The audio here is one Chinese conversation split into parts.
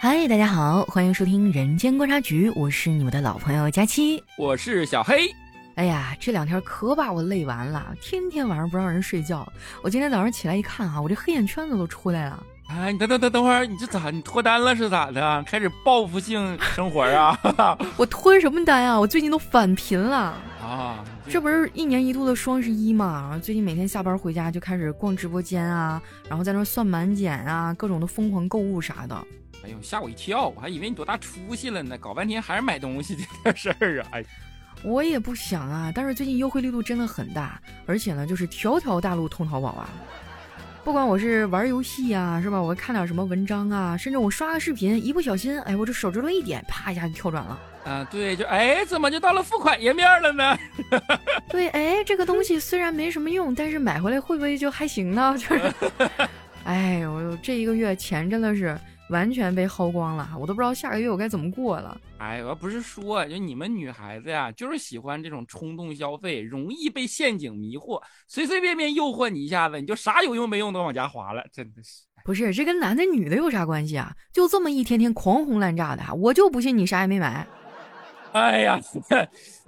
嗨，大家好，欢迎收听人间观察局，我是你们的老朋友佳期，我是小黑。哎呀，这两天可把我累完了，天天晚上不让人睡觉。我今天早上起来一看啊，我这黑眼圈子都出来了。哎，你等会儿，你这咋？你脱单了是咋的？开始报复性生活啊？我脱什么单啊？我最近都返贫了啊！这不是一年一度的双十一嘛？最近每天下班回家就开始逛直播间啊，然后在那算满减啊，各种的疯狂购物啥的。哎呦，吓我一跳！我还以为你多大出息了呢，搞半天还是买东西这件事儿啊！哎，我也不想啊，但是最近优惠力度真的很大，而且呢，就是条条大路通淘宝啊。不管我是玩游戏啊，是吧？我看点什么文章啊，甚至我刷个视频，一不小心，哎，我这手指头一点，啪一下就跳转了。啊，对，就哎，怎么就到了付款页面了呢？对，哎，这个东西虽然没什么用，但是买回来会不会就还行呢？就是，哎，我这一个月钱真的是完全被薅光了，我都不知道下个月我该怎么过了。哎，我不是说，就你们女孩子呀，就是喜欢这种冲动消费，容易被陷阱迷惑，随随便便诱惑你一下子，你就啥有用没用都往家划了，真的是。不是，这跟男的女的有啥关系啊？就这么一天天狂轰滥炸的，我就不信你啥也没买。哎呀，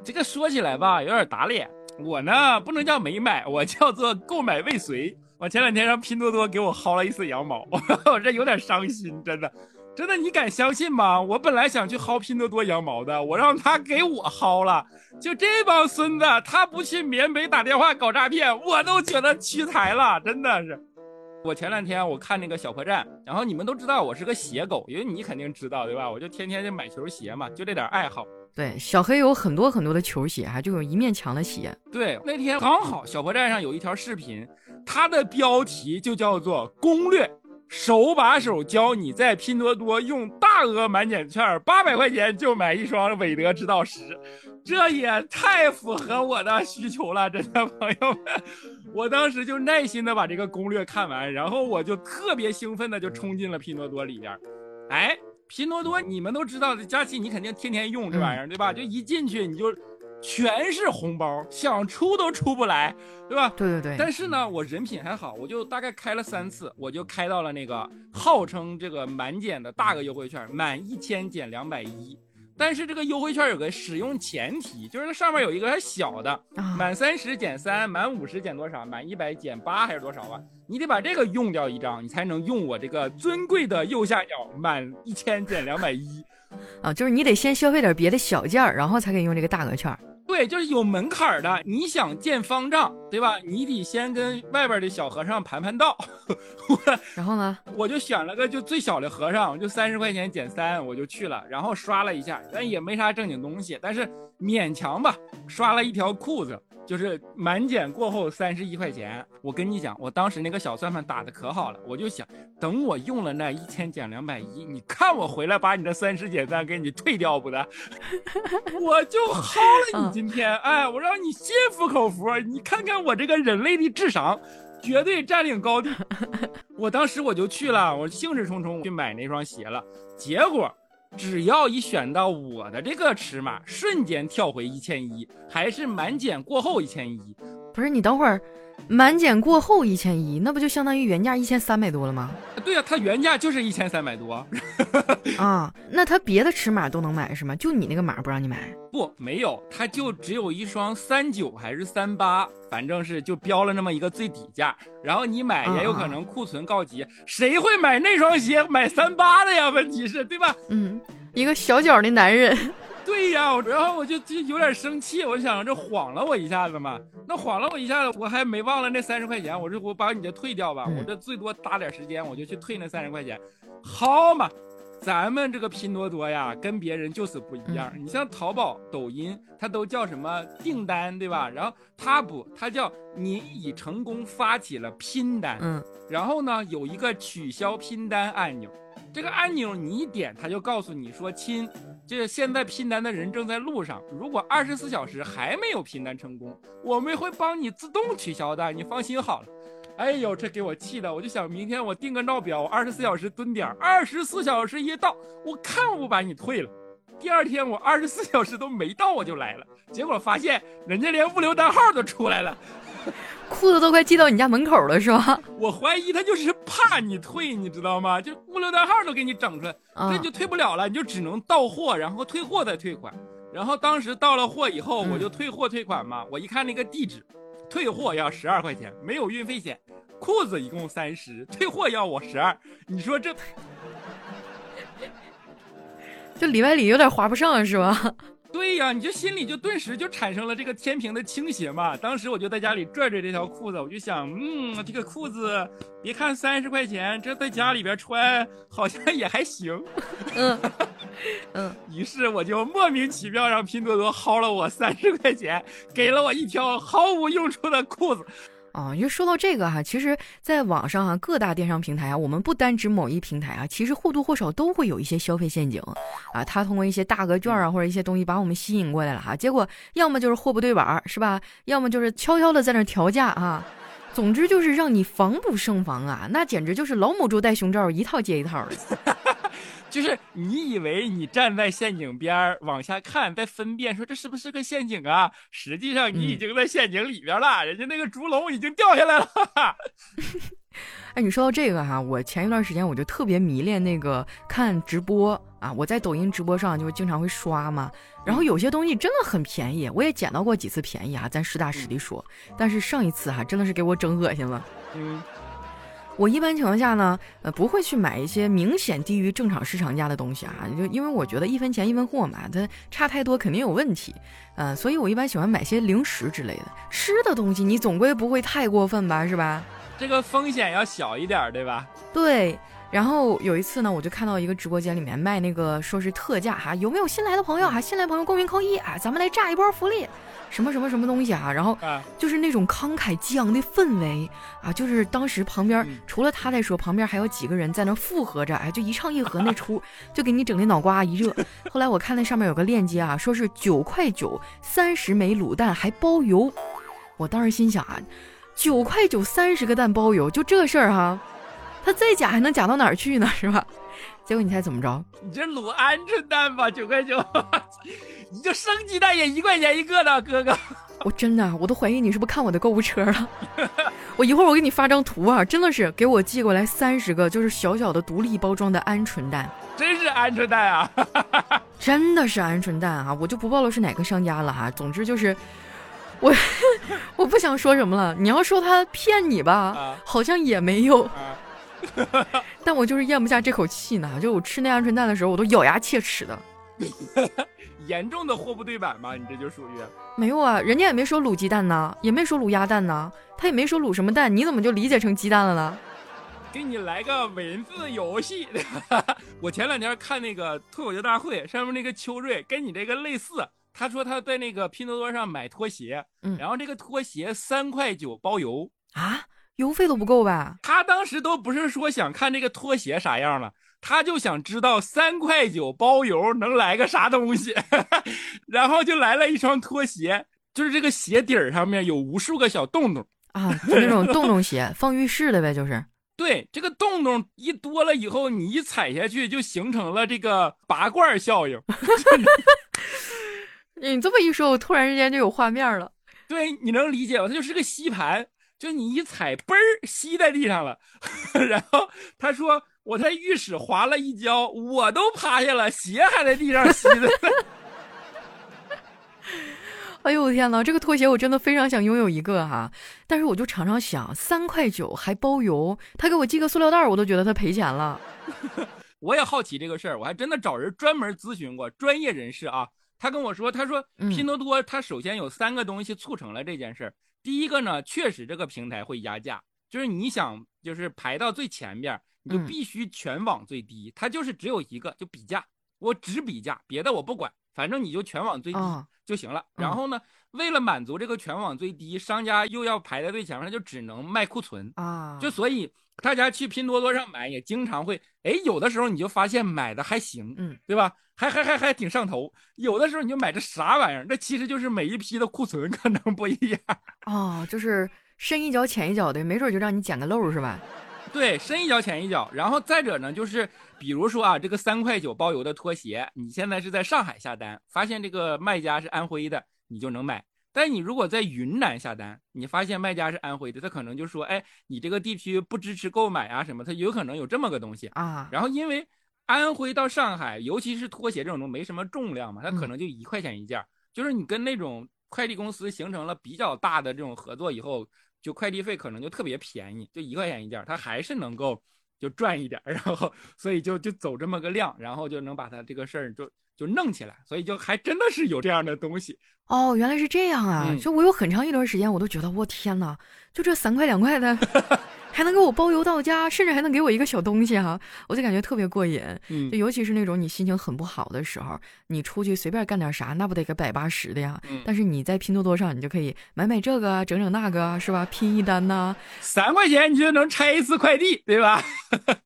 这个说起来吧，有点打脸。我呢，不能叫没买，我叫做购买未遂。我前两天让拼多多给我薅了一次羊毛，我这有点伤心，真的，你敢相信吗？我本来想去薅拼多多羊毛的，我让他给我薅了。就这帮孙子，他不去缅北打电话搞诈骗，我都觉得屈才了，真的是。我前两天我看那个小破站，然后你们都知道我是个鞋狗，因为你肯定知道对吧？我就天天就买球鞋嘛，就这点爱好。对，小黑有很多很多的球鞋，还就有一面墙的鞋。对，那天刚好小破站上有一条视频，它的标题就叫做攻略，手把手教你在拼多多用大额满减券800块钱就买一双韦德之道10，这也太符合我的需求了，真的朋友们。我当时就耐心的把这个攻略看完，然后我就特别兴奋的就冲进了拼多多里边。哎，拼多多你们都知道的，佳琪你肯定天天用这玩意儿对吧？就一进去你就全是红包，想出都出不来对吧？对，但是呢我人品还好，我就大概开了3次，我就开到了那个号称这个满减的大额优惠券，满1000减210，但是这个优惠券有个使用前提，就是它上面有一个小的满30减3，满50减多少，满100减8还是多少啊，你得把这个用掉一张，你才能用我这个尊贵的右下角满1000减210啊，就是你得先消费点别的小件儿，然后才可以用这个大额券。对，就是有门槛的，你想见方丈对吧，你得先跟外边的小和尚盘盘道。然后呢我就选了个就最小的和尚，就30块钱减3我就去了，然后刷了一下，但也没啥正经东西，但是勉强吧，刷了一条裤子，就是满减过后31块钱。我跟你讲，我当时那个小算盘打得可好了，我就想等我用了那1000减210，你看我回来把你的30减3给你退掉不的。我就薅了你今天，哎，我让你心服口服，你看看我这个人类的智商绝对占领高地。我当时我就去了，我兴致冲冲去买那双鞋了，结果只要一选到我的这个尺码，瞬间跳回1100，还是满减过后1100。不是，你等会儿满减过后1100，那不就相当于原价1300多了吗？对啊，它原价就是1300多。啊，那它别的尺码都能买是吗？就你那个码不让你买？不，没有，它就只有一双39还是38，反正是就标了那么一个最底价，然后你买也有可能库存告急，谁会买那双鞋买38的呀？问题是对吧？嗯，一个小脚的男人。对呀，然后我就有点生气，我想这晃了我一下子嘛，那晃了我一下子，我还没忘了那30块钱，我把你这退掉吧，我这最多搭点时间我就去退那30块钱。好嘛，咱们这个拼多多呀跟别人就是不一样，你像淘宝抖音它都叫什么订单对吧，然后它叫你已成功发起了拼单，然后呢有一个取消拼单按钮，这个按钮你一点它就告诉你说，亲，这现在拼单的人正在路上，如果24小时还没有拼单成功，我们会帮你自动取消的，你放心好了。哎呦，这给我气的，我就想明天我定个闹表，24小时蹲点，24小时一到，我看我把你退了。第二天我24小时都没到我就来了，结果发现人家连物流单号都出来了。裤子都快寄到你家门口了是吧？我怀疑他就是怕你退，你知道吗？就物流代号都给你整出来，这就退不了了，你就只能到货，然后退货再退款。然后当时到了货以后，我就退货退款嘛。我一看那个地址，退货要12块钱，没有运费险，裤子一共30，退货要我12。你说这，就里外里有点划不上是吧？对呀，你就心里就顿时就产生了这个天平的倾斜嘛。当时我就在家里拽拽这条裤子，我就想，这个裤子别看30块钱，这在家里边穿好像也还行。于是我就莫名其妙让拼多多薅了我30块钱，给了我一条毫无用处的裤子。哦，因为说到这个其实在网上各大电商平台我们不单指某一平台其实或多或少都会有一些消费陷阱啊，它通过一些大额券或者一些东西把我们吸引过来了结果要么就是货不对板是吧，要么就是悄悄的在那调价总之就是让你防不胜防那简直就是老母猪戴熊罩，一套接一套的。就是你以为你站在陷阱边往下看，在分辨说这是不是个陷阱实际上你已经在陷阱里边了，人家那个竹笼已经掉下来了。哎，你说到这个我前一段时间我就特别迷恋那个看直播我在抖音直播上就经常会刷嘛，然后有些东西真的很便宜，我也捡到过几次便宜咱实打实地说，但是上一次真的是给我整恶心了。我一般情况下呢，不会去买一些明显低于正常市场价的东西就因为我觉得一分钱一分货嘛，它差太多肯定有问题，所以我一般喜欢买些零食之类的，吃的东西你总归不会太过分吧，是吧？这个风险要小一点，对吧？对。然后有一次呢，我就看到一个直播间里面卖那个说是特价有没有新来的朋友新来朋友公屏扣一咱们来炸一波福利，什么什么什么东西然后就是那种慷慨激昂的氛围就是当时旁边除了他在说，旁边还有几个人在那附和着就一唱一和那出就给你整的脑瓜一热。后来我看那上面有个链接说是9.930枚卤蛋还包邮，我当时心想9.930个蛋包邮，就这事儿他再假还能假到哪儿去呢，是吧？结果你猜怎么着？你这卤鹌鹑蛋吧9.9，你就生鸡蛋也1块钱一个呢，哥哥。我真的，我都怀疑你是不是看我的购物车了。我一会儿我给你发张图真的是给我寄过来30个，就是小小的独立包装的鹌鹑蛋，真是鹌鹑蛋真的是鹌鹑蛋我就不暴露是哪个商家了总之就是。我不想说什么了，你要说他骗你吧，好像也没有。但我就是咽不下这口气呢，就我吃那鹌鹑蛋的时候我都咬牙切齿的。严重的货不对版吗？你这就属于没有人家也没说卤鸡蛋呢，也没说卤鸭蛋呢，他也没说卤什么蛋，你怎么就理解成鸡蛋了呢？给你来个文字游戏。我前两天看那个脱口秀大会上面那个秋瑞跟你这个类似，他说他在那个拼多多上买拖鞋，然后这个拖鞋3.9包邮邮费都不够吧？他当时都不是说想看这个拖鞋啥样了，他就想知道3.9包邮能来个啥东西。然后就来了一双拖鞋，就是这个鞋底上面有无数个小洞洞就那种洞洞鞋，放浴室的呗，就是对，这个洞洞一多了以后你一踩下去就形成了这个拔罐效应。你这么一说我突然之间就有画面了。对，你能理解吗？它就是个吸盘，就你一踩嘣儿吸在地上了。然后他说我在浴室滑了一跤，我都趴下了，鞋还在地上吸的。哎呦我天哪，这个拖鞋我真的非常想拥有一个但是我就常常想3.9还包邮，他给我寄个塑料袋我都觉得他赔钱了。我也好奇这个事儿，我还真的找人专门咨询过专业人士他跟我说，他说拼多多他首先有3个东西促成了这件事儿。第一个呢，确实这个平台会压价，就是你想就是排到最前面你就必须全网最低，它就是只有一个，就比价，我只比价，别的我不管，反正你就全网最低就行了。然后呢，为了满足这个全网最低，商家又要排在最前面，他就只能卖库存就所以大家去拼多多上买也经常会有的时候你就发现买的还行对吧，还挺上头，有的时候你就买这啥玩意儿，那其实就是每一批的库存可能不一样就是深一脚浅一脚的，没准就让你捡个漏是吧？对，深一脚浅一脚。然后再者呢，就是比如说这个3.9包邮的拖鞋，你现在是在上海下单，发现这个卖家是安徽的，你就能买。但你如果在云南下单，你发现卖家是安徽的，他可能就说，哎，你这个地区不支持购买啊什么，他有可能有这么个东西啊。然后因为安徽到上海，尤其是拖鞋这种没什么重量嘛，它可能就1块钱一件，就是你跟那种快递公司形成了比较大的这种合作以后，就快递费可能就特别便宜，就1块钱一件，它还是能够就赚一点，然后所以就走这么个量，然后就能把它这个事儿就弄起来，所以就还真的是有这样的东西。哦，原来是这样啊！就我有很长一段时间，我都觉得我天哪，就这3块2块的，还能给我包邮到家，甚至还能给我一个小东西哈，我就感觉特别过瘾。就尤其是那种你心情很不好的时候，你出去随便干点啥，那不得个180的呀？但是你在拼多多上，你就可以买这个，整那个，是吧？拼一单呐，3块钱你就能拆一次快递，对吧？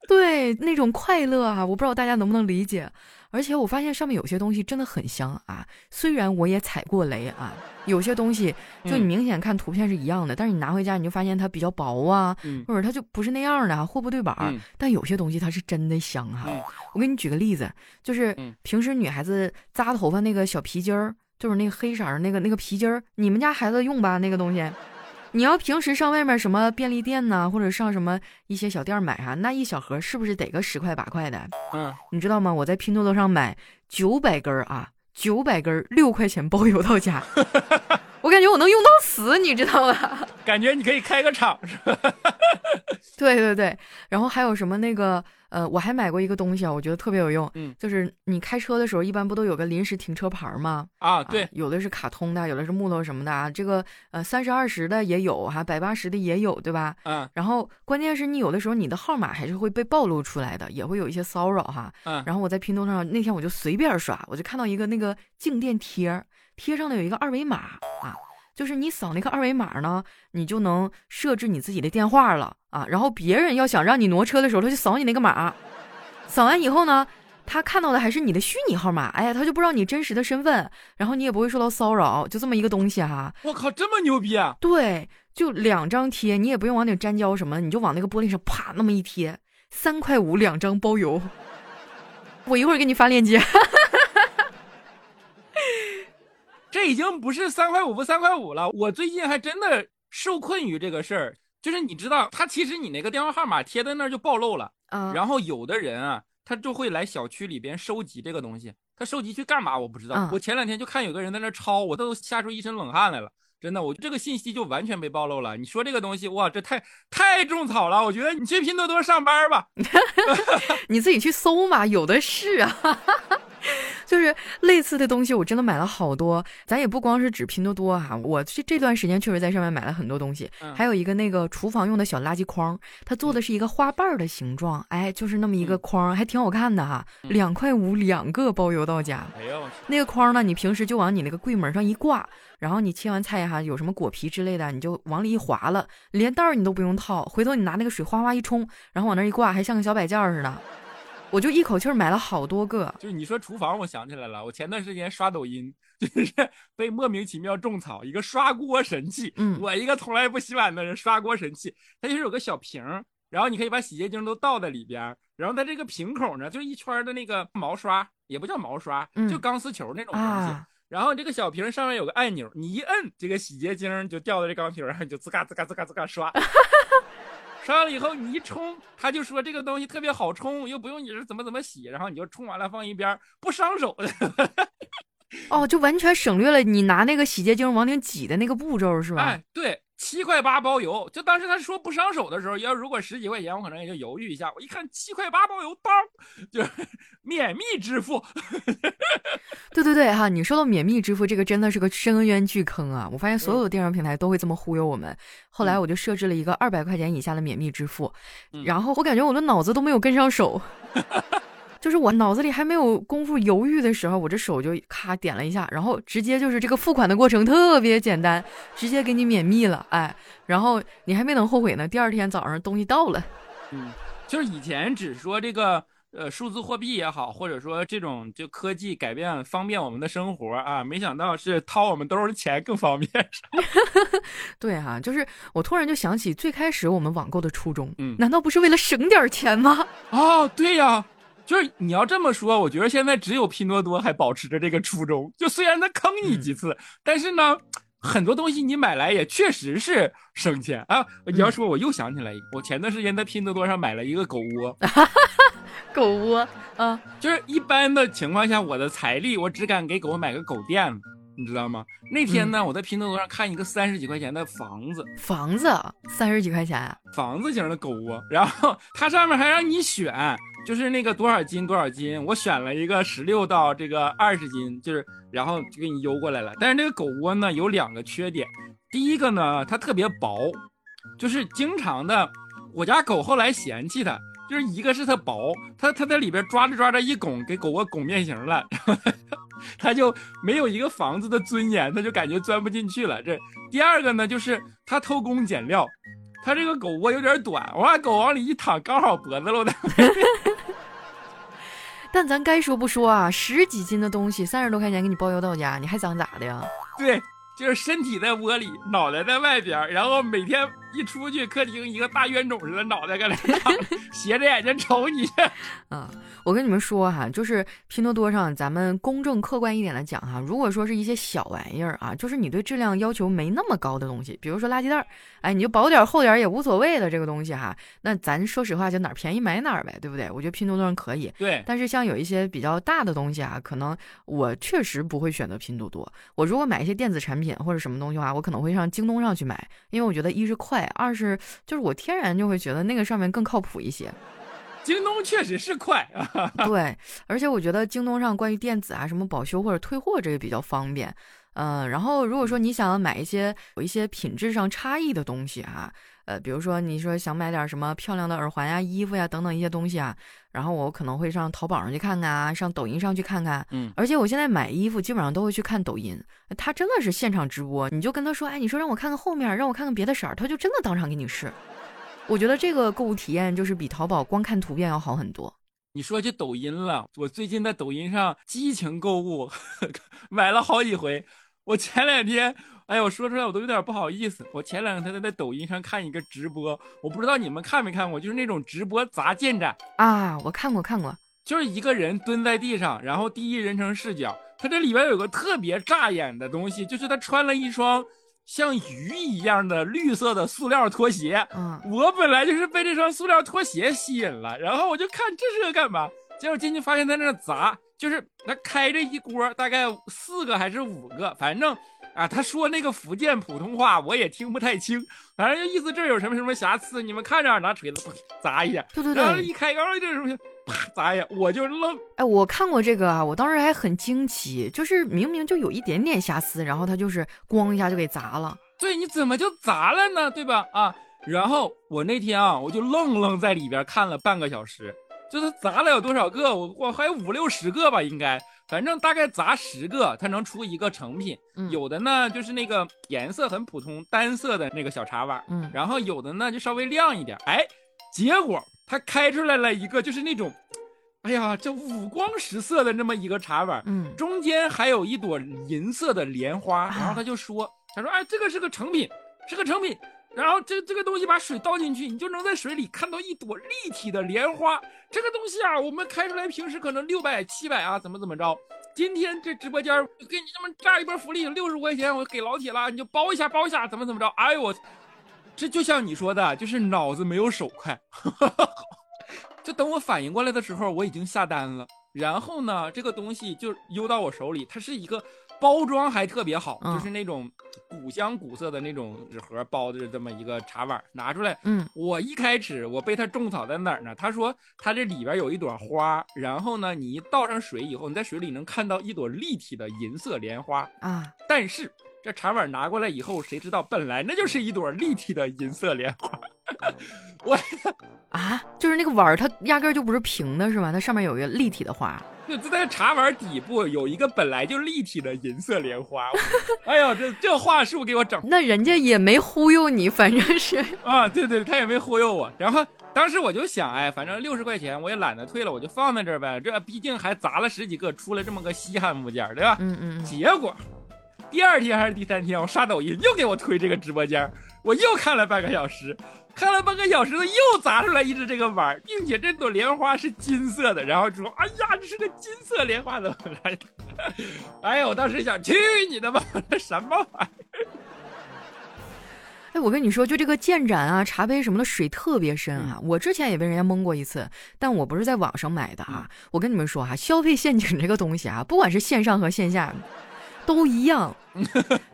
对，那种快乐啊，我不知道大家能不能理解。而且我发现上面有些东西真的很香啊，虽然我也踩过雷啊，有些东西就你明显看图片是一样的，但是你拿回家你就发现它比较薄啊，或者它就不是那样的啊，货不对版。但有些东西它是真的香哈。我给你举个例子，就是平时女孩子扎头发那个小皮筋儿，就是那个黑色那个皮筋儿，你们家孩子用吧那个东西。你要平时上外面什么便利店呐，或者上什么一些小店买啊，那一小盒是不是得个10块8块的？你知道吗？我在拼多多上买900根啊，900根6块钱包邮到家，我感觉我能用到死，你知道吧？感觉你可以开个厂是吧？对对对，然后还有什么那个我还买过一个东西啊，我觉得特别有用，就是你开车的时候一般不都有个临时停车牌吗？啊，对，有的是卡通的，有的是木头什么的啊，这个30、20的也有哈，180的也有，对吧？然后关键是你有的时候你的号码还是会被暴露出来的，也会有一些骚扰哈。然后我在拼多多上那天我就随便刷，我就看到一个那个静电贴上的有一个二维码啊。就是你扫那个二维码呢，你就能设置你自己的电话了啊。然后别人要想让你挪车的时候，他就扫你那个码，扫完以后呢，他看到的还是你的虚拟号码，哎呀，他就不知道你真实的身份，然后你也不会受到骚扰，就这么一个东西哈。我靠，这么牛逼啊！对，就2张贴，你也不用往那粘胶什么，你就往那个玻璃上啪那么一贴，3块52张包邮。我一会儿给你发链接。这已经不是3块5不3块5了，我最近还真的受困于这个事儿，就是你知道，他其实你那个电话号码贴在那儿就暴露了，然后有的人啊，他就会来小区里边收集这个东西，他收集去干嘛我不知道。我前2天就看有个人在那抄，我都吓出一身冷汗来了，真的，我这个信息就完全被暴露了。你说这个东西，哇，这太种草了，我觉得你去拼多多上班吧，你自己去搜嘛，有的是啊。就是类似的东西我真的买了好多，咱也不光是指拼多多啊，我这段时间确实在上面买了很多东西。还有一个那个厨房用的小垃圾筐，它做的是一个花瓣的形状，哎，就是那么一个筐，还挺好看的哈。2块52个包邮到家。哎呦，那个筐呢，你平时就往你那个柜门上一挂，然后你切完菜哈，有什么果皮之类的，你就往里一划了，连袋你都不用套，回头你拿那个水哗哗一冲，然后往那一挂，还像个小摆件似的。我就一口气买了好多个。就是你说厨房，我想起来了，我前段时间刷抖音，就是被莫名其妙种草一个刷锅神器。我一个从来不洗碗的人，刷锅神器，它就是有个小瓶，然后你可以把洗洁精都倒在里边，然后它这个瓶口呢，就一圈的那个毛刷，也不叫毛刷，就钢丝球那种东西。然后这个小瓶上面有个按钮，你一摁，这个洗洁精就掉到这钢瓶上，就滋嘎滋嘎滋嘎滋嘎刷。刷了以后你一冲，他就说这个东西特别好冲，又不用你是怎么洗，然后你就冲完了放一边，不伤手。哦，就完全省略了你拿那个洗洁精往里挤的那个步骤是吧？哎，对，7块8包邮。就当时他说不伤手的时候，要如果10几块钱，我可能也就犹豫一下。我一看7块8包邮，当就免密支付。对对对哈，你说到免密支付这个真的是个深渊巨坑啊！我发现所有的电商平台都会这么忽悠我们。后来我就设置了一个200块钱以下的免密支付，然后我感觉我的脑子都没有跟上手。就是我脑子里还没有功夫犹豫的时候，我这手就咔点了一下，然后直接就是这个付款的过程特别简单，直接给你免密了，哎，然后你还没能后悔呢，第2天早上东西到了。就是以前只说这个数字货币也好，或者说这种就科技改变方便我们的生活啊，没想到是掏我们兜的钱更方便。对啊，就是我突然就想起最开始我们网购的初衷，难道不是为了省点钱吗？哦，对呀。就是你要这么说，我觉得现在只有拼多多还保持着这个初衷，就虽然他坑你几次，但是呢很多东西你买来也确实是省钱啊。你要说我又想起来一个，我前段时间在拼多多上买了一个狗窝。狗窝啊，就是一般的情况下我的财力我只敢给狗买个狗垫子，你知道吗？那天呢，我在拼多多上看一个30几块钱的房子30几块钱啊，房子型的狗窝，然后它上面还让你选，就是那个多少斤，我选了一个16到这个20斤，就是然后就给你邮过来了。但是这个狗窝呢有2个缺点，第一个呢它特别薄，就是经常的我家狗后来嫌弃它，就是一个是它薄，它在里边抓着一拱，给狗窝拱变形了，然后它就没有一个房子的尊严，它就感觉钻不进去了。这第二个呢就是它偷工减料，它这个狗窝有点短，我把狗往里一躺刚好脖子露的。但咱该说不说啊，10几斤的东西30多块钱给你包邮到家，你还想咋的呀？对，就是身体在窝里，脑袋在外边，然后每天一出去客厅一个大冤种似的脑袋搁那躺，斜着眼睛瞅你。啊，我跟你们说哈，就是拼多多上咱们公正客观一点的讲哈，如果说是一些小玩意儿啊，就是你对质量要求没那么高的东西，比如说垃圾袋，哎，你就薄点厚点也无所谓的这个东西哈，那咱说实话就哪儿便宜买哪儿呗，对不对？我觉得拼多多上可以。对。但是像有一些比较大的东西啊，可能我确实不会选择拼多多。我如果买一些电子产品或者什么东西的话，我可能会上京东上去买，因为我觉得一是快，二是就是我天然就会觉得那个上面更靠谱一些。京东确实是快对，而且我觉得京东上关于电子啊什么保修或者退货这个比较方便。然后如果说你想要买一些有一些品质上差异的东西啊，比如说你说想买点什么漂亮的耳环呀、衣服呀等等一些东西啊，然后我可能会上淘宝上去看看啊，上抖音上去看看。而且我现在买衣服基本上都会去看抖音，他真的是现场直播，你就跟他说，哎，你说让我看看后面，让我看看别的色儿，他就真的当场给你试。我觉得这个购物体验就是比淘宝光看图片要好很多。你说起抖音了，我最近在抖音上激情购物，买了好几回。我前两天，哎呀，我说出来我都有点不好意思。我前两天在抖音上看一个直播，我不知道你们看没看过，就是那种直播砸建展啊，我看过，就是一个人蹲在地上，然后第一人称视角，他这里边有个特别扎眼的东西，就是他穿了一双像鱼一样的绿色的塑料拖鞋。我本来就是被这双塑料拖鞋吸引了，然后我就看这是个干嘛，结果进去发现在那砸，就是他开着一锅，大概4个还是5个，反正啊，他说那个福建普通话我也听不太清，反正就意思这有什么什么瑕疵，你们看着，拿锤子砸一下，对，然后一开高这种啪砸一下，我就愣。哎，我看过这个啊，我当时还很惊奇，就是明明就有一点点瑕疵，然后他就是咣一下就给砸了。对，你怎么就砸了呢？对吧？啊，然后我那天啊，我就愣在里边看了半个小时，就是砸了有多少个，我还有5、6、10个吧，应该，反正大概砸10个它能出一个成品。有的呢就是那个颜色很普通单色的那个小茶碗，然后有的呢就稍微亮一点。哎，结果它开出来了一个就是那种，哎呀，这5光10色的那么一个茶碗，中间还有一朵银色的莲花。然后他说哎，这个是个成品，是个成品，然后这个东西把水倒进去，你就能在水里看到一朵立体的莲花。这个东西啊，我们开出来平时可能600、700啊，怎么着？今天这直播间给你这么炸一波福利，60块钱我给老铁了，你就包一下，怎么着？哎呦我，这就像你说的，就是脑子没有手快。就等我反应过来的时候，我已经下单了。然后呢，这个东西就邮到我手里，它是一个包装还特别好，就是那种古香古色的那种纸盒包的这么一个茶碗，拿出来，我一开始我被他种草在哪儿呢？他说他这里边有一朵花，然后呢，你一倒上水以后，你在水里能看到一朵立体的银色莲花啊。但是这茶碗拿过来以后，谁知道本来那就是一朵立体的银色莲花。我啊，就是那个碗它压根就不是平的，是吧？它上面有一个立体的花。就在茶碗底部有一个本来就立体的银色莲花。哎呦，这话术给我整。那人家也没忽悠你，反正是啊，对，他也没忽悠我。然后当时我就想，哎，反正60块钱我也懒得退了，我就放在这儿呗。这毕竟还砸了10几个，出了这么个稀罕物件，对吧？结果第2天还是第3天，我刷抖音又给我推这个直播间，我又看了半个小时。的又砸出来一只这个碗，并且这朵莲花是金色的，然后说：“哎呀，这是个金色莲花的。”哎呀，我当时想，去你的吧，什么玩意儿！哎，我跟你说，就这个建盏啊、茶杯什么的，水特别深啊。我之前也被人家蒙过一次，但我不是在网上买的啊。我跟你们说啊，消费陷阱这个东西啊，不管是线上和线下，都一样。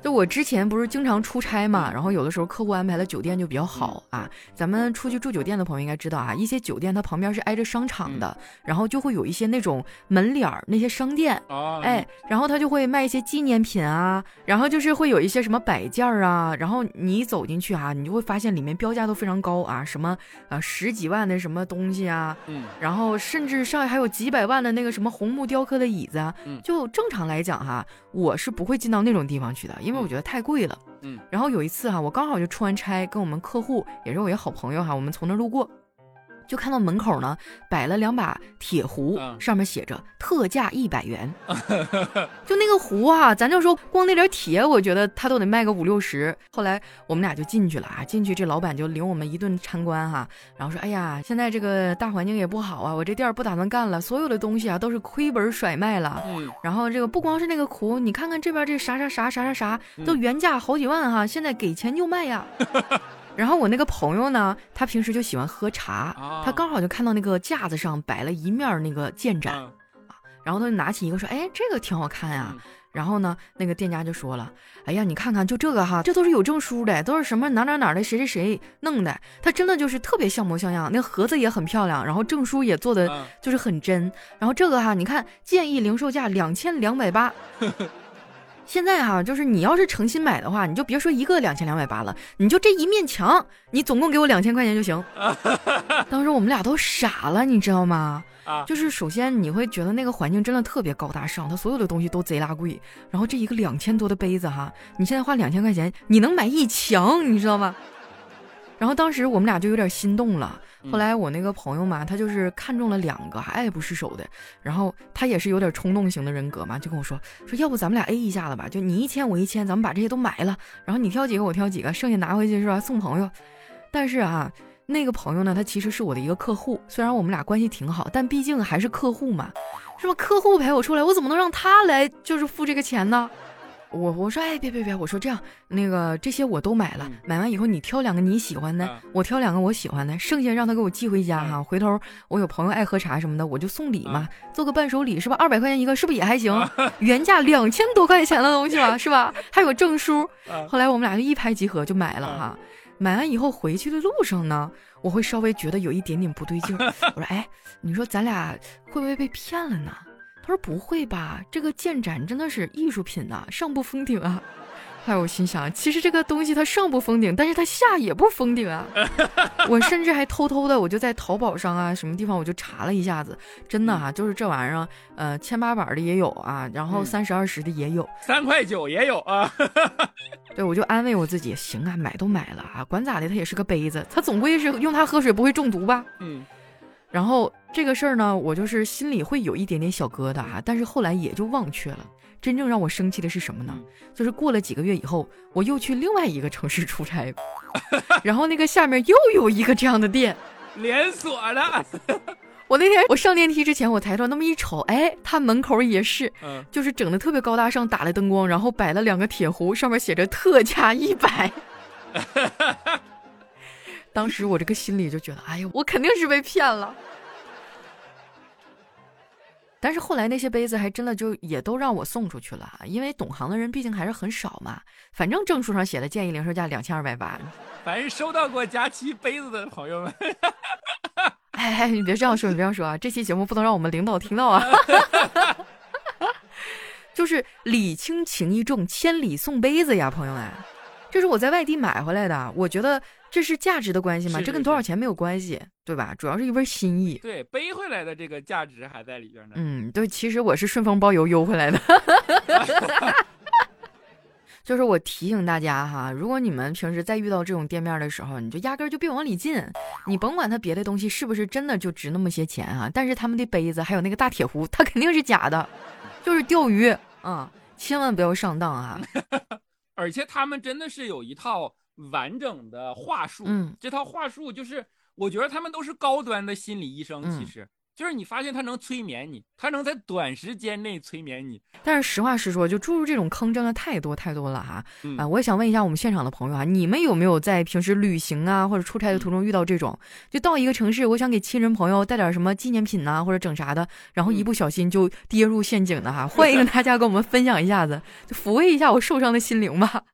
就我之前不是经常出差嘛，然后有的时候客户安排的酒店就比较好啊，咱们出去住酒店的朋友应该知道啊，一些酒店它旁边是挨着商场的，然后就会有一些那种门脸那些商店，哎，然后它就会卖一些纪念品啊，然后就是会有一些什么摆件啊，然后你走进去啊，你就会发现里面标价都非常高啊，什么十几万的什么东西啊，然后甚至上还有几百万的那个什么红木雕刻的椅子啊，就正常来讲哈，我是不会进到那种地方去的，因为我觉得太贵了。然后有一次哈，我刚好就出完差，跟我们客户也是我一个好朋友哈，我们从那路过，就看到门口呢摆了两把铁壶，上面写着特价100元。就那个壶啊，咱就说光那点铁，我觉得它都得卖个50-60。后来我们俩就进去了啊，进去这老板就领我们一顿参观哈，然后说哎呀，现在这个大环境也不好啊，我这店不打算干了，所有的东西啊都是亏本甩卖了。然后这个不光是那个壶，你看看这边这啥都原价好几万哈，现在给钱就卖呀。然后我那个朋友呢，他平时就喜欢喝茶，他刚好就看到那个架子上摆了一面那个建盏，然后他就拿起一个说，哎，这个挺好看呀。然后呢，那个店家就说了，哎呀，你看看就这个哈，这都是有证书的，都是什么哪的谁弄的，他真的就是特别像模像样，那个盒子也很漂亮，然后证书也做的就是很真，然后这个哈，你看建议零售价2280。现在哈，就是你要是诚心买的话，你就别说一个2280了，你就这一面墙，你总共给我2000块钱就行。当时我们俩都傻了，你知道吗？就是首先你会觉得那个环境真的特别高大上，它所有的东西都贼拉贵，然后这一个2000多的杯子哈，你现在花2000块钱，你能买一墙，你知道吗？然后当时我们俩就有点心动了。后来我那个朋友嘛，他就是看中了2个，爱不释手的。然后他也是有点冲动型的人格嘛，就跟我说要不咱们俩 A 一下了吧，就你1000我1000，咱们把这些都买了，然后你挑几个我挑几个，剩下拿回去是吧，送朋友。但是啊，那个朋友呢，他其实是我的一个客户，虽然我们俩关系挺好，但毕竟还是客户嘛，是吧？客户陪我出来，我怎么能让他来就是付这个钱呢？我说哎别，我说这样，那个这些我都买了，买完以后你挑2个你喜欢的，我挑2个我喜欢的，剩下让他给我寄回家哈，回头我有朋友爱喝茶什么的，我就送礼嘛，做个伴手礼是吧？200块钱一个是不是也还行？原价2000多块钱的东西吧，是吧？还有证书。后来我们俩就一拍即合就买了哈。买完以后回去的路上呢，我会稍微觉得有一点点不对劲。我说哎，你说咱俩会不会被骗了呢？他说不会吧，这个建盏真的是艺术品啊，上不封顶啊。哎，我心想，其实这个东西它上不封顶，但是它下也不封顶啊。我甚至还偷偷的，我就在淘宝上啊，什么地方我就查了一下子，真的啊，就是这玩意儿，1800的也有啊，然后30、20的也有，3.9也有啊。对，我就安慰我自己，行啊，买都买了啊，管咋的，它也是个杯子，它总归是用它喝水不会中毒吧？然后这个事儿呢，我就是心里会有一点点小疙瘩啊，但是后来也就忘却了。真正让我生气的是什么呢？就是过了几个月以后，我又去另外一个城市出差，然后那个下面又有一个这样的店，连锁的。我那天我上电梯之前，我抬头那么一瞅，哎，他门口也是，就是整的特别高大上，打了灯光，然后摆了2个铁壶，上面写着特价100。当时我这个心里就觉得，哎呀，我肯定是被骗了。但是后来那些杯子还真的就也都让我送出去了，因为懂行的人毕竟还是很少嘛。反正证书上写的建议零售价2280。凡是收到过佳期杯子的朋友们，哎，你别这样说，你别这样说啊！这期节目不能让我们领导听到啊。就是礼轻情意重，千里送杯子呀，朋友们。这是我在外地买回来的，我觉得这是价值的关系嘛，这跟多少钱没有关系，对吧？主要是一份心意。对，背回来的这个价值还在里边呢。对，其实我是顺丰包邮邮回来的。就是我提醒大家哈，如果你们平时再遇到这种店面的时候，你就压根儿就别往里进，你甭管它别的东西是不是真的就值那么些钱啊，但是他们的杯子还有那个大铁壶，它肯定是假的，就是钓鱼啊，千万不要上当啊。而且他们真的是有一套完整的话术，这套话术就是我觉得他们都是高端的心理医生，其实就是你发现它能催眠你，它能在短时间内催眠你。但是实话实说，就诸如这种坑真的太多太多了哈、啊！我也想问一下我们现场的朋友啊，你们有没有在平时旅行啊或者出差的途中遇到这种？就到一个城市，我想给亲人朋友带点什么纪念品呐、啊，或者整啥的，然后一不小心就跌入陷阱的哈、啊！欢迎大家跟我们分享一下子，就抚慰一下我受伤的心灵吧。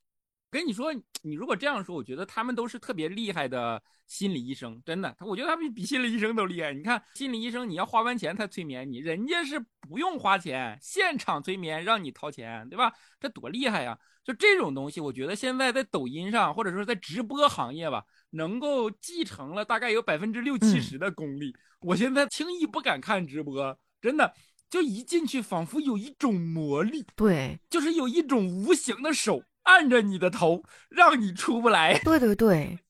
跟你说，你如果这样说，我觉得他们都是特别厉害的心理医生，真的，我觉得他们比心理医生都厉害。你看，心理医生你要花完钱才催眠你，人家是不用花钱，现场催眠让你掏钱，对吧？这多厉害呀！就这种东西，我觉得现在在抖音上，或者说在直播行业吧，能够继承了大概有60-70%的功力。我现在轻易不敢看直播，真的。就一进去，仿佛有一种魔力，对，就是有一种无形的手按着你的头，让你出不来。对对对，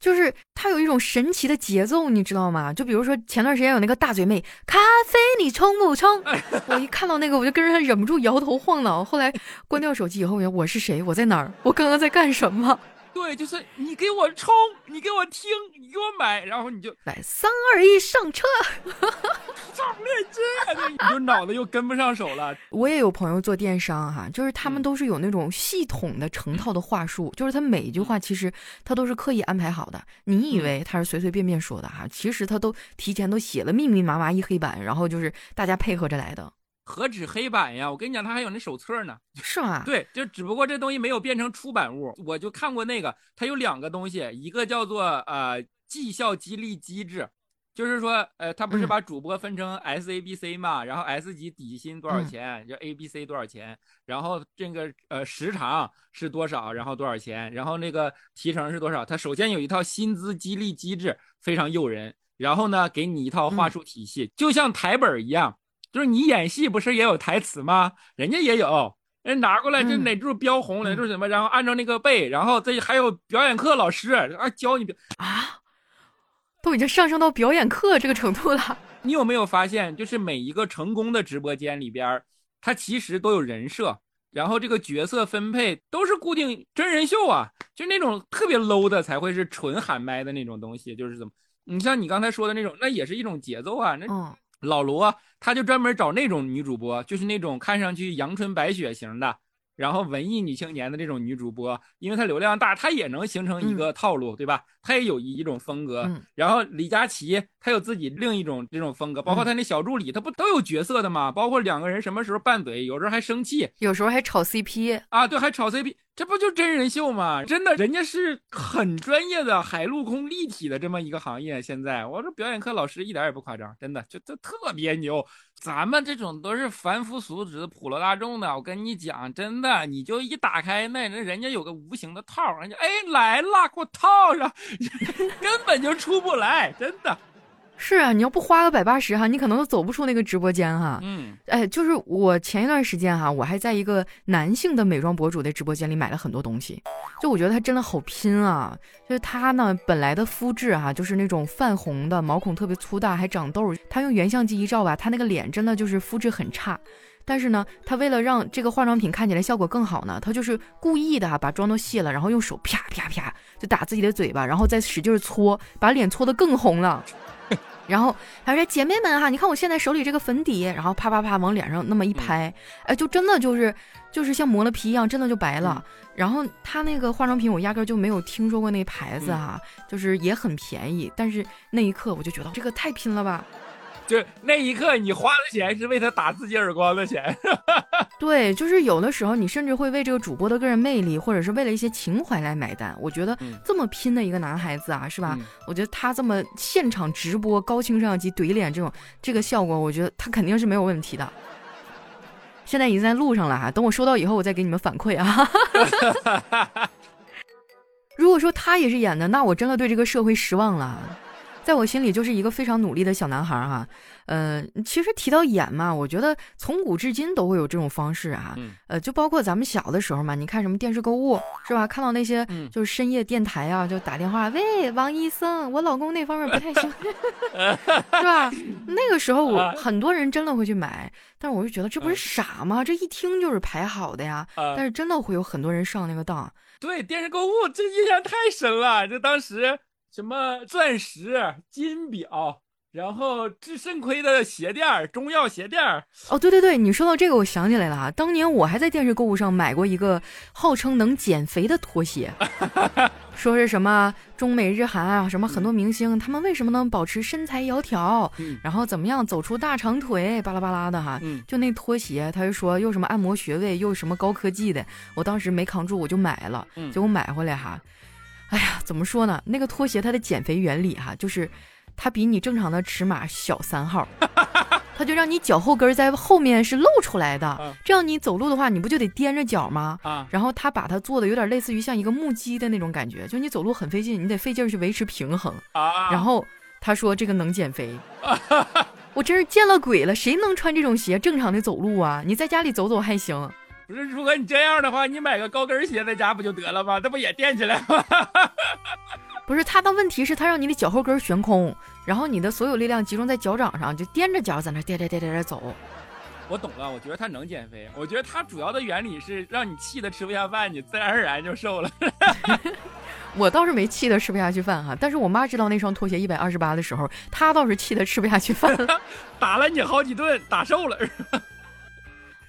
就是它有一种神奇的节奏，你知道吗？就比如说前段时间有那个大嘴妹，咖啡你冲不冲？我一看到那个，我就跟着忍不住摇头晃脑。后来关掉手机以后，我是谁？我在哪儿？我刚刚在干什么？对，就是你给我冲，你给我听，你给我买，然后你就来3-2-1上车，上面这，你就脑子又跟不上手了。我也有朋友做电商哈、啊，就是他们都是有那种系统的成套的话术，就是他每一句话其实他都是刻意安排好的。你以为他是随随便便说的哈、啊，其实他都提前都写了密密麻麻一黑板，然后就是大家配合着来的。何止黑板呀！我跟你讲，他还有那手册呢，是吗？对，就只不过这东西没有变成出版物。我就看过那个，它有两个东西，一个叫做绩效激励机制，就是说他不是把主播分成 S、A、B、C 嘛，然后 S 级底薪多少钱，就 A、B、C 多少钱，然后这个时长是多少，然后多少钱，然后那个提成是多少。它首先有一套薪资激励机制，非常诱人。然后呢，给你一套话术体系，就像台本一样。就是你演戏不是也有台词吗？人家也有，人拿过来这哪柱标红，哪柱什么，然后按照那个背，然后这还有表演课老师啊教你啊，都已经上升到表演课这个程度了。你有没有发现，就是每一个成功的直播间里边，它其实都有人设，然后这个角色分配都是固定真人秀啊，就那种特别 low 的才会是纯喊麦的那种东西，就是怎么，你像你刚才说的那种，那也是一种节奏啊，那。老罗他就专门找那种女主播，就是那种看上去阳春白雪型的，然后文艺女青年的这种女主播，因为她流量大，她也能形成一个套路，对吧？她也有一种风格。然后李佳琦她有自己另一种这种风格，包括她那小助理，她不都有角色的吗？包括两个人什么时候拌嘴，有时候还生气，有时候还炒 CP 啊，对，还炒 CP， 这不就真人秀吗？真的，人家是很专业的海陆空立体的这么一个行业。现在我说表演课老师一点也不夸张，真的就特别牛。咱们这种都是凡夫俗子、普罗大众的，我跟你讲，真的，你就一打开那人家有个无形的套，人家哎来了，给我套上，根本就出不来，真的。是啊，你要不花个180哈，你可能都走不出那个直播间哈。哎，就是我前一段时间哈，我还在一个男性的美妆博主的直播间里买了很多东西，就我觉得他真的好拼啊。就是他呢本来的肤质哈，就是那种泛红的，毛孔特别粗大，还长痘。他用原相机一照吧，他那个脸真的就是肤质很差。但是呢，他为了让这个化妆品看起来效果更好呢，他就是故意的把妆都卸了，然后用手啪啪啪就打自己的嘴巴，然后再使劲搓，把脸搓得更红了。然后他说姐妹们哈，你看我现在手里这个粉底，然后啪啪啪往脸上那么一拍，哎，就真的就是像磨了皮一样，真的就白了。然后他那个化妆品我压根就没有听说过那牌子哈，就是也很便宜，但是那一刻我就觉得这个太拼了吧。就那一刻你花的钱是为他打自己耳光的钱。对，就是有的时候你甚至会为这个主播的个人魅力或者是为了一些情怀来买单。我觉得这么拼的一个男孩子啊，是吧？我觉得他这么现场直播高清摄像机怼脸这个效果，我觉得他肯定是没有问题的。现在已经在路上了啊，等我收到以后我再给你们反馈啊。如果说他也是演的，那我真的对这个社会失望了。在我心里就是一个非常努力的小男孩哈，其实提到演嘛，我觉得从古至今都会有这种方式啊，就包括咱们小的时候嘛，你看什么电视购物是吧？看到那些就是深夜电台啊，就打电话，喂，王医生，我老公那方面不太行，是吧？那个时候我很多人真的会去买，但是我就觉得这不是傻吗？这一听就是排好的呀，但是真的会有很多人上那个当。对，电视购物这印象太深了，这当时。什么钻石、金表，然后肾亏的鞋店，中药鞋店。哦，对对对，你说到这个我想起来了啊，当年我还在电视购物上买过一个号称能减肥的拖鞋，说是什么中美日韩啊，什么很多明星他们为什么能保持身材窈窕，然后怎么样走出大长腿巴拉巴拉的哈，就那拖鞋他就说又什么按摩穴位又什么高科技的，我当时没扛住我就买了，结果买回来哈，哎呀怎么说呢，那个拖鞋它的减肥原理哈，就是它比你正常的尺码小3号，它就让你脚后跟在后面是露出来的，这样你走路的话你不就得踮着脚吗？然后它把它做的有点类似于像一个木屐的那种感觉，就你走路很费劲，你得费劲去维持平衡。然后他说这个能减肥，我真是见了鬼了，谁能穿这种鞋正常的走路啊？你在家里走走还行。不是，如果你这样的话，你买个高跟鞋在家不就得了吗？那不也垫起来吗？不是，他的问题是他让你的脚后跟悬空，然后你的所有力量集中在脚掌上，就踮着脚在那颠走。我懂了，我觉得他能减肥，我觉得他主要的原理是让你气得吃不下饭，你自然而然就瘦了。我倒是没气得吃不下去饭哈，但是我妈知道那双拖鞋128的时候，她倒是气得吃不下去饭了，打了你好几顿，打瘦了。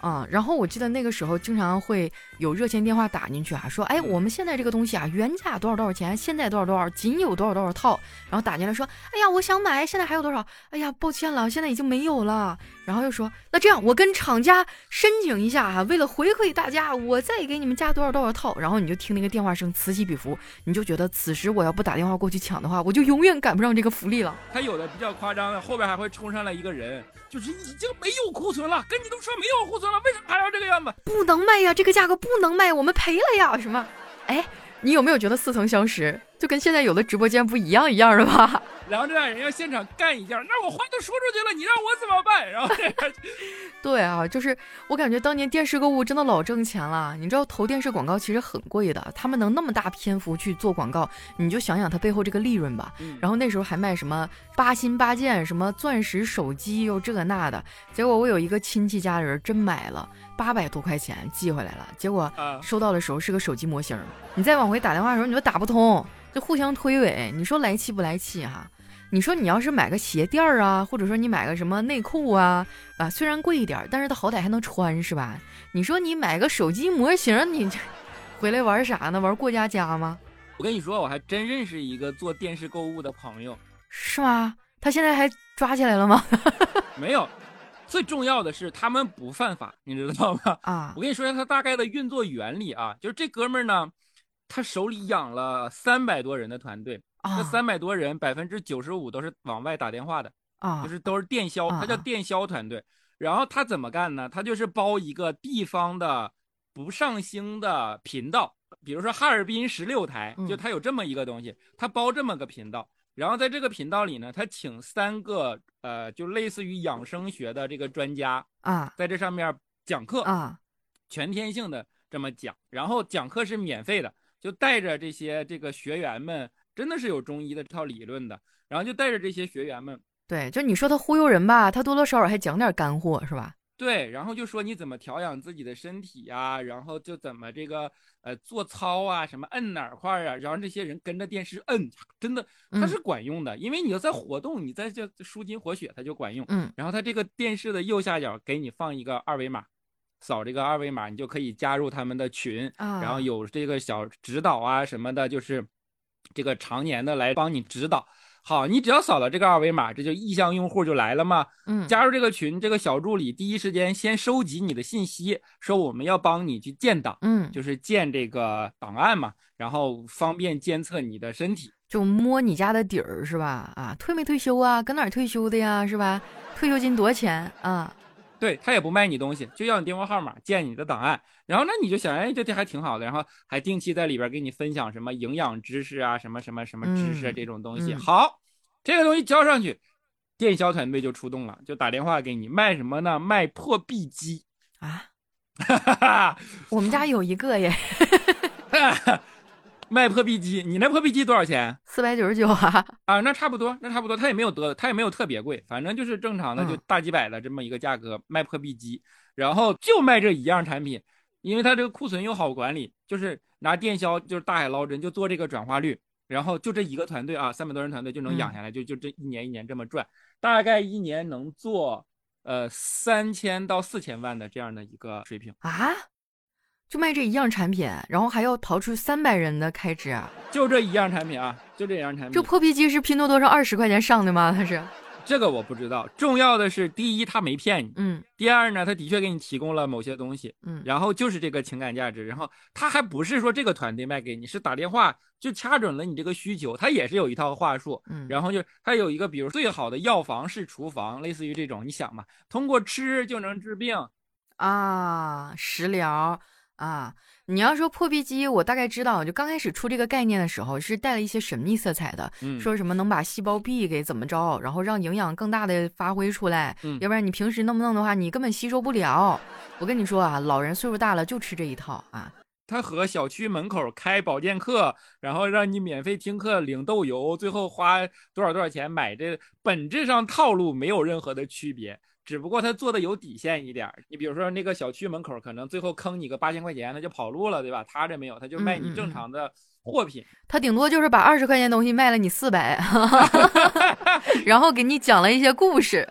啊、然后我记得那个时候经常会有热线电话打进去啊，说哎我们现在这个东西啊原价多少多少钱，现在多少多少，仅有多少多少套，然后打进来说哎呀我想买，现在还有多少，哎呀抱歉了现在已经没有了，然后又说那这样我跟厂家申请一下啊，为了回馈大家我再给你们加多少多少套，然后你就听那个电话声此起彼伏，你就觉得此时我要不打电话过去抢的话，我就永远赶不上这个福利了。他有的比较夸张的，后边还会冲上来一个人，就是已经没有库存了，跟你都说没有库存了，为什么还要这个样子？不能卖呀，这个价格不能卖，我们赔了呀，什么？哎，你有没有觉得似曾相识？就跟现在有的直播间不一样的吧？然后这样人要现场干一样，那我话都说出去了，你让我怎么办？然后这样，对啊，就是我感觉当年电视购物真的老挣钱了。你知道投电视广告其实很贵的，他们能那么大篇幅去做广告，你就想想它背后这个利润吧。然后那时候还卖什么8星8件，什么钻石手机又这个那的。结果我有一个亲戚家人真买了800多块钱寄回来了，结果收到的时候是个手机模型。你再往回打电话的时候你就打不通，就互相推诿，你说来气不来气哈？你说你要是买个鞋垫啊，或者说你买个什么内裤啊，虽然贵一点，但是它好歹还能穿是吧？你说你买个手机模型，你这回来玩啥呢？玩过家家吗？我跟你说，我还真认识一个做电视购物的朋友。是吗？他现在还抓起来了吗？没有，最重要的是他们不犯法，你知道吗？啊，我跟你说一下他大概的运作原理啊，就是这哥们儿呢，他手里养了300多人的团队。这300多人95%都是往外打电话的啊，就是都是电销，他叫电销团队。然后他怎么干呢？他就是包一个地方的不上星的频道，比如说哈尔滨16台，就他有这么一个东西，他包这么个频道。然后在这个频道里呢，他请3个就类似于养生学的这个专家啊，在这上面讲课啊，全天性的这么讲。然后讲课是免费的，就带着这个学员们。真的是有中医的这套理论的，然后就带着这些学员们，对，就你说他忽悠人吧，他多多少少还讲点干货是吧？对，然后就说你怎么调养自己的身体啊，然后就怎么这个做操啊，什么摁哪块啊，然后这些人跟着电视摁，真的它是管用的，因为你要在活动，你在这舒筋活血，它就管用。然后它这个电视的右下角给你放一个二维码。扫这个二维码，你就可以加入他们的群，然后有这个小指导啊什么的，就是这个常年的来帮你指导。好，你只要扫了这个二维码，这就意向用户就来了嘛。加入这个群，这个小助理第一时间先收集你的信息，说我们要帮你去建档，就是建这个档案嘛，然后方便监测你的身体，就摸你家的底儿是吧？啊，退没退休啊？跟哪儿退休的呀？是吧？退休金多少钱啊？对，他也不卖你东西，就要你电话号码，建你的档案，然后那你就想，哎，这还挺好的，然后还定期在里边给你分享什么营养知识啊，什么什么什么知识啊，这种东西。好，这个东西交上去，电销团队就出动了，就打电话给你，卖什么呢？卖破壁机啊！我们家有一个耶。卖破壁机，你那破壁机多少钱？499啊，那差不多，它也没有特别贵，反正就是正常的就大几百的这么一个价格，卖破壁机，然后就卖这一样产品，因为它这个库存又好管理，就是拿电销就是大海捞针，就做这个转化率，然后就这一个团队啊，300多人团队就能养下来，就这一年一年这么赚，大概一年能做3000到4000万的这样的一个水平啊。就卖这一样产品，然后还要刨出300人的开支啊！就这一样产品啊，就这一样产品。这破皮机是拼多多上20块钱上的吗？它是？这个我不知道。重要的是，第一，他没骗你；第二呢，他的确给你提供了某些东西。然后就是这个情感价值，然后他还不是说这个团队卖给你，是打电话就掐准了你这个需求，他也是有一套话术。然后就他有一个，比如最好的药房是厨房，类似于这种，你想嘛，通过吃就能治病啊，食疗。啊，你要说破壁机，我大概知道，就刚开始出这个概念的时候是带了一些神秘色彩的，说什么能把细胞壁给怎么着，然后让营养更大的发挥出来，要不然你平时弄不弄的话，你根本吸收不了。我跟你说啊，老人岁数大了就吃这一套啊。他和小区门口开保健课，然后让你免费听课领豆油，最后花多少钱买这，本质上套路没有任何的区别。只不过他做的有底线一点，你比如说那个小区门口可能最后坑你个8000块钱，他就跑路了，对吧？他这没有，他就卖你正常的货品，他顶多就是把20块钱东西卖了你400，然后给你讲了一些故事，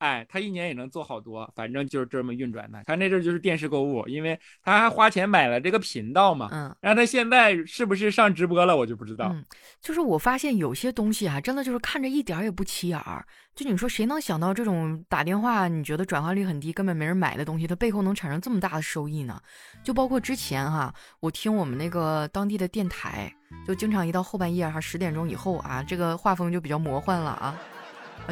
哎，他一年也能做好多，反正就是这么运转的。他那阵儿就是电视购物，因为他还花钱买了这个频道嘛。让他现在是不是上直播了，我就不知道。就是我发现有些东西啊，真的就是看着一点也不起眼儿。就你说谁能想到这种打电话，你觉得转化率很低，根本没人买的东西，它背后能产生这么大的收益呢？就包括之前哈，我听我们那个当地的电台，就经常一到后半夜哈，10点钟以后啊，这个画风就比较魔幻了啊。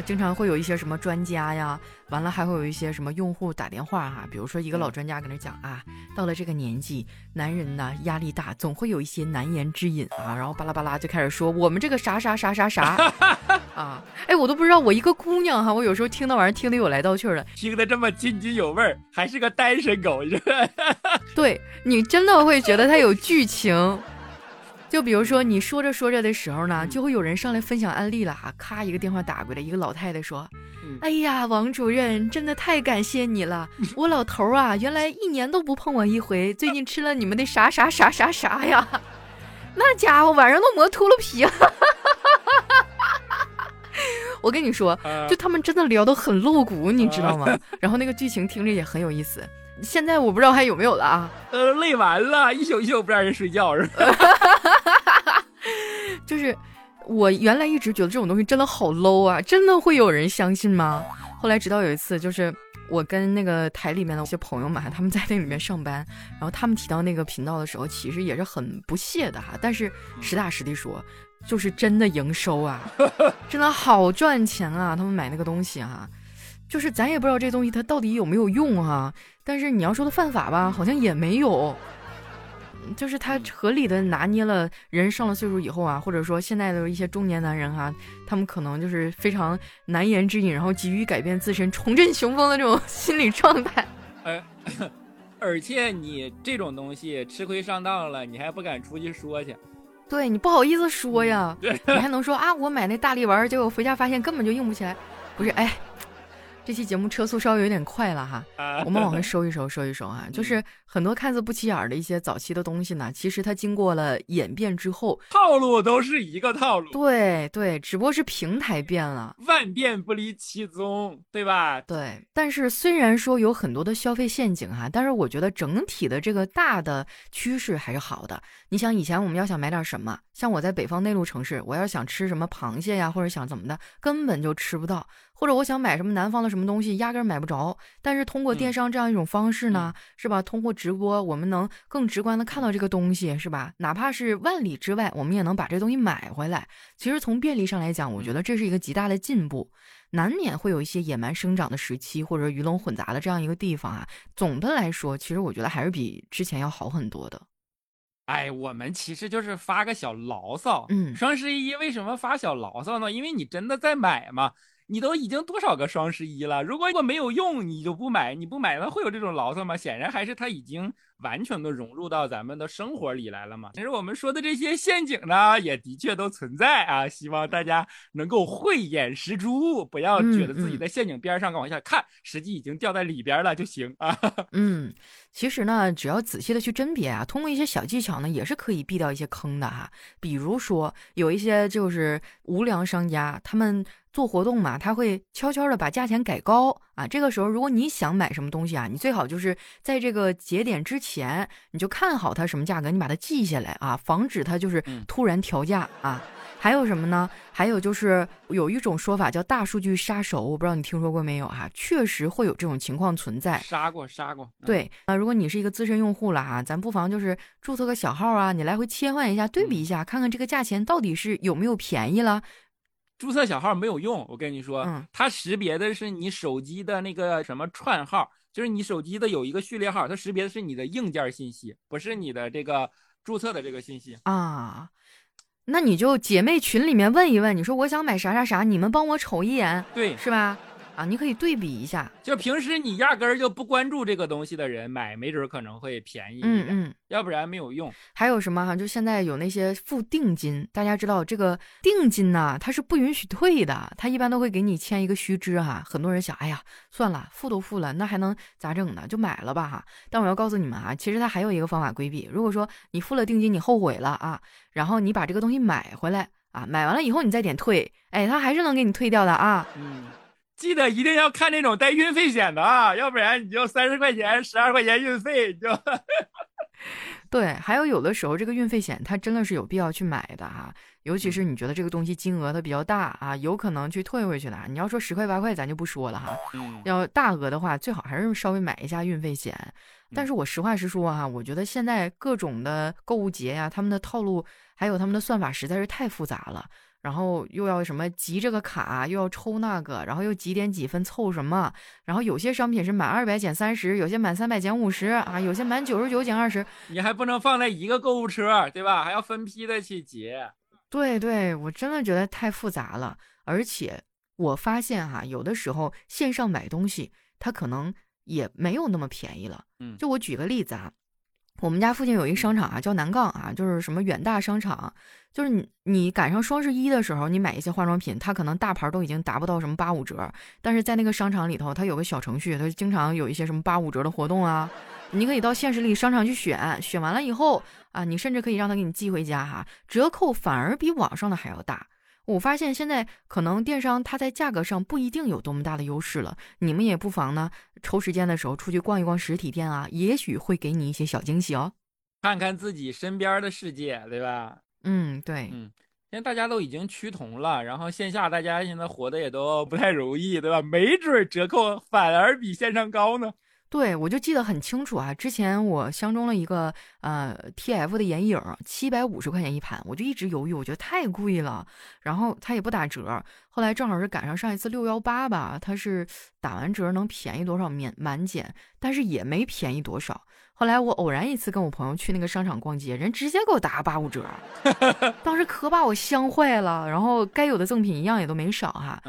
经常会有一些什么专家呀，完了还会有一些什么用户打电话哈，比如说一个老专家跟他讲啊，到了这个年纪，男人呢压力大，总会有一些难言之隐啊，然后巴拉巴拉就开始说我们这个啥啊，哎，我都不知道，我一个姑娘哈，我有时候听那玩意儿听得有来道去了，听得这么津津有味，还是个单身狗，对，你真的会觉得它有剧情。就比如说你说着说着的时候呢，就会有人上来分享案例了啊，咔一个电话打过来，一个老太太说，哎呀，王主任真的太感谢你了，我老头啊原来1年都不碰我一回，最近吃了你们的啥呀，那家伙晚上都磨秃了皮了。我跟你说，就他们真的聊得很露骨，你知道吗？然后那个剧情听着也很有意思。现在我不知道还有没有了啊，累完了，一宿一宿不让人睡觉是吧？就是我原来一直觉得这种东西真的好 low 啊，真的会有人相信吗？后来直到有一次，就是我跟那个台里面的一些朋友们，他们在那里面上班，然后他们提到那个频道的时候，其实也是很不屑的哈，但是实打实地说，就是真的营收啊，真的好赚钱啊，他们买那个东西啊。就是咱也不知道这东西它到底有没有用啊，但是你要说它犯法吧，好像也没有，就是它合理的拿捏了人上了岁数以后啊，或者说现在的一些中年男人啊，他们可能就是非常难言之隐，然后急于改变自身重振雄风的这种心理状态。而且你这种东西吃亏上当了，你还不敢出去说去，对，你不好意思说呀，你还能说啊我买那大力丸，结果回家发现根本就用不起来，不是，哎，这期节目车速稍微有点快了哈，我们往回收一收啊。就是很多看似不起眼的一些早期的东西呢，其实它经过了演变之后，套路都是一个套路。对，只不过是平台变了，万变不离其宗，对吧？对。但是虽然说有很多的消费陷阱哈，但是我觉得整体的这个大的趋势还是好的。你想以前我们要想买点什么，像我在北方内陆城市，我要想吃什么螃蟹呀，或者想怎么的，根本就吃不到。或者我想买什么南方的什么东西，压根买不着，但是通过电商这样一种方式呢，是吧？通过直播，我们能更直观的看到这个东西，是吧？哪怕是万里之外，我们也能把这东西买回来。其实从便利上来讲，我觉得这是一个极大的进步。难免会有一些野蛮生长的时期，或者鱼龙混杂的这样一个地方啊。总的来说，其实我觉得还是比之前要好很多的。哎，我们其实就是发个小牢骚。双十一为什么发小牢骚呢？因为你真的在买嘛。你都已经多少个双十一了，如果没有用你就不买，你不买了会有这种牢骚吗？显然还是他已经完全的融入到咱们的生活里来了嘛。其实我们说的这些陷阱呢也的确都存在啊，希望大家能够慧眼识珠，不要觉得自己在陷阱边上往下看，实际已经掉在里边了就行啊。嗯，其实呢只要仔细的去甄别啊，通过一些小技巧呢也是可以避掉一些坑的哈。比如说有一些就是无良商家，他们做活动嘛，他会悄悄的把价钱改高啊。这个时候如果你想买什么东西啊，你最好就是在这个节点之前你就看好它什么价格，你把它记下来啊，防止它就是突然调价啊。还有什么呢？还有就是有一种说法叫大数据杀手，我不知道你听说过没有啊？确实会有这种情况存在。杀过。对啊，如果你是一个资深用户了啊，咱不妨就是注册个小号啊，你来回切换一下，对比一下，看看这个价钱到底是有没有便宜了。注册小号没有用，我跟你说，它识别的是你手机的那个什么串号，就是你手机的有一个序列号，它识别的是你的硬件信息，不是你的这个注册的这个信息啊。那你就姐妹群里面问一问，你说我想买啥啥啥，你们帮我瞅一眼，对，是吧？啊，你可以对比一下。就平时你压根儿就不关注这个东西的人买，没准可能会便宜一点，要不然没有用。还有什么哈？就现在有那些付定金，大家知道这个定金呢，它是不允许退的，它一般都会给你签一个须知哈。很多人想，哎呀，算了，付都付了，那还能咋整呢？就买了吧哈。但我要告诉你们啊，其实它还有一个方法规避。如果说你付了定金，你后悔了啊，然后你把这个东西买回来啊，买完了以后你再点退，哎，它还是能给你退掉的啊。记得一定要看那种带运费险的啊，要不然你就30块钱、12块钱运费就对。还有的时候这个运费险它真的是有必要去买的哈，尤其是你觉得这个东西金额它比较大啊，有可能去退回去的。你要说10块8块咱就不说了哈，要大额的话最好还是稍微买一下运费险。但是我实话实说哈，我觉得现在各种的购物节呀，他们的套路还有他们的算法实在是太复杂了。然后又要什么集这个卡，又要抽那个，然后又几点几分凑什么，然后有些商品是满200减30，有些满300减50啊，有些满99减20，你还不能放在一个购物车，对吧？还要分批的去结。对对，我真的觉得太复杂了。而且我发现哈，有的时候线上买东西，它可能也没有那么便宜了。就我举个例子啊。我们家附近有一个商场啊，叫南杠啊，就是什么远大商场，就是你赶上双11的时候，你买一些化妆品，它可能大牌都已经达不到什么85折，但是在那个商场里头，它有个小程序，它经常有一些什么85折的活动啊，你可以到现实里商场去选，选完了以后啊，你甚至可以让它给你寄回家哈，折扣反而比网上的还要大。我发现现在可能电商它在价格上不一定有多么大的优势了，你们也不妨呢抽时间的时候出去逛一逛实体店啊，也许会给你一些小惊喜哦。看看自己身边的世界，对吧？对。现在大家都已经趋同了，然后线下大家现在活得也都不太容易，对吧？没准折扣反而比线上高呢。对，我就记得很清楚啊，之前我相中了一个TF 的眼影，750块钱一盘，我就一直犹豫，我觉得太贵了，然后它也不打折。后来正好是赶上上一次618吧，它是打完折能便宜多少满减，但是也没便宜多少。后来我偶然一次跟我朋友去那个商场逛街，人直接给我打85折，当时可把我香坏了，然后该有的赠品一样也都没少哈。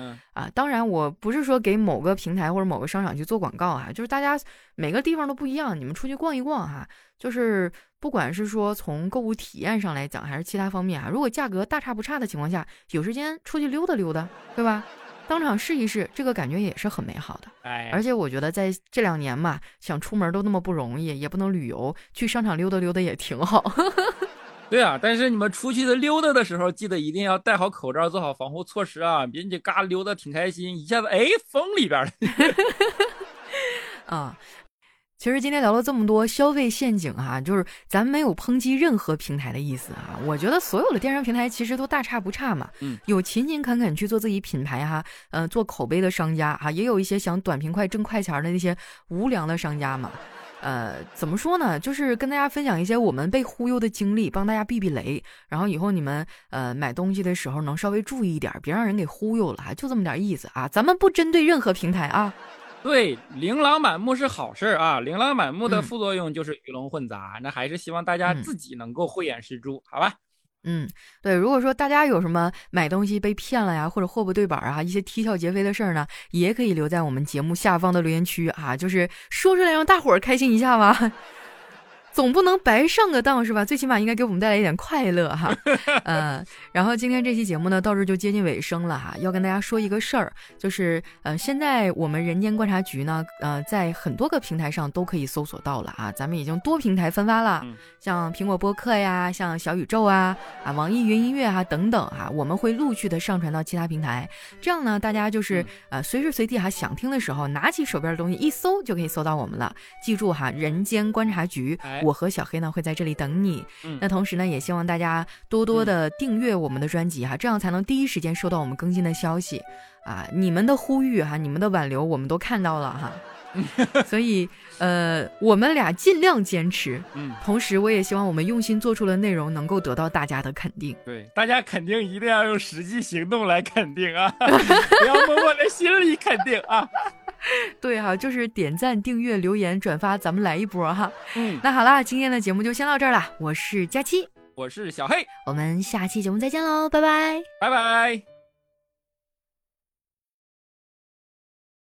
当然我不是说给某个平台或者某个商场去做广告啊，就是大家每个地方都不一样，你们出去逛一逛哈，就是不管是说从购物体验上来讲还是其他方面啊，如果价格大差不差的情况下，有时间出去溜达溜达，对吧？当场试一试，这个感觉也是很美好的。而且我觉得在这2年嘛，想出门都那么不容易，也不能旅游，去商场溜达溜达也挺好。对啊，但是你们出去的溜达的时候，记得一定要戴好口罩，做好防护措施啊！别你嘎溜达挺开心，一下子风里边了。啊。其实今天聊了这么多消费陷阱哈，就是咱没有抨击任何平台的意思啊。我觉得所有的电商平台其实都大差不差嘛，有勤勤恳恳去做自己品牌哈，做口碑的商家哈，也有一些想短平快挣快钱的那些无良的商家嘛。怎么说呢？就是跟大家分享一些我们被忽悠的经历，帮大家避避雷，然后以后你们买东西的时候能稍微注意一点，别让人给忽悠了，就这么点意思啊。咱们不针对任何平台啊。对，琳琅满目是好事啊，琳琅满目的副作用就是鱼龙混杂，那还是希望大家自己能够慧眼识珠，好吧？对，如果说大家有什么买东西被骗了呀，或者货不对版啊，一些啼笑皆非的事儿呢，也可以留在我们节目下方的留言区啊，就是说出来让大伙儿开心一下吧。总不能白上个当是吧？最起码应该给我们带来一点快乐哈。然后今天这期节目呢，到这就接近尾声了哈。要跟大家说一个事儿，就是现在我们人间观察局呢，在很多个平台上都可以搜索到了啊。咱们已经多平台分发了，像苹果播客呀，像小宇宙啊，啊网易云音乐啊等等啊，我们会陆续的上传到其他平台。这样呢，大家就是随时随地哈想听的时候，拿起手边的东西一搜就可以搜到我们了。记住哈，人间观察局。我和小黑呢会在这里等你。那同时呢，也希望大家多多的订阅我们的专辑哈，这样才能第一时间收到我们更新的消息啊！你们的呼吁哈，你们的挽留我们都看到了哈。所以我们俩尽量坚持，同时我也希望我们用心做出的内容能够得到大家的肯定。对，大家肯定一定要用实际行动来肯定啊，不要默默在心里肯定啊。对哈，就是点赞、订阅、留言、转发，咱们来一波哈。那好啦，今天的节目就先到这儿了。我是佳期，我是小黑，我们下期节目再见喽，拜拜，拜拜。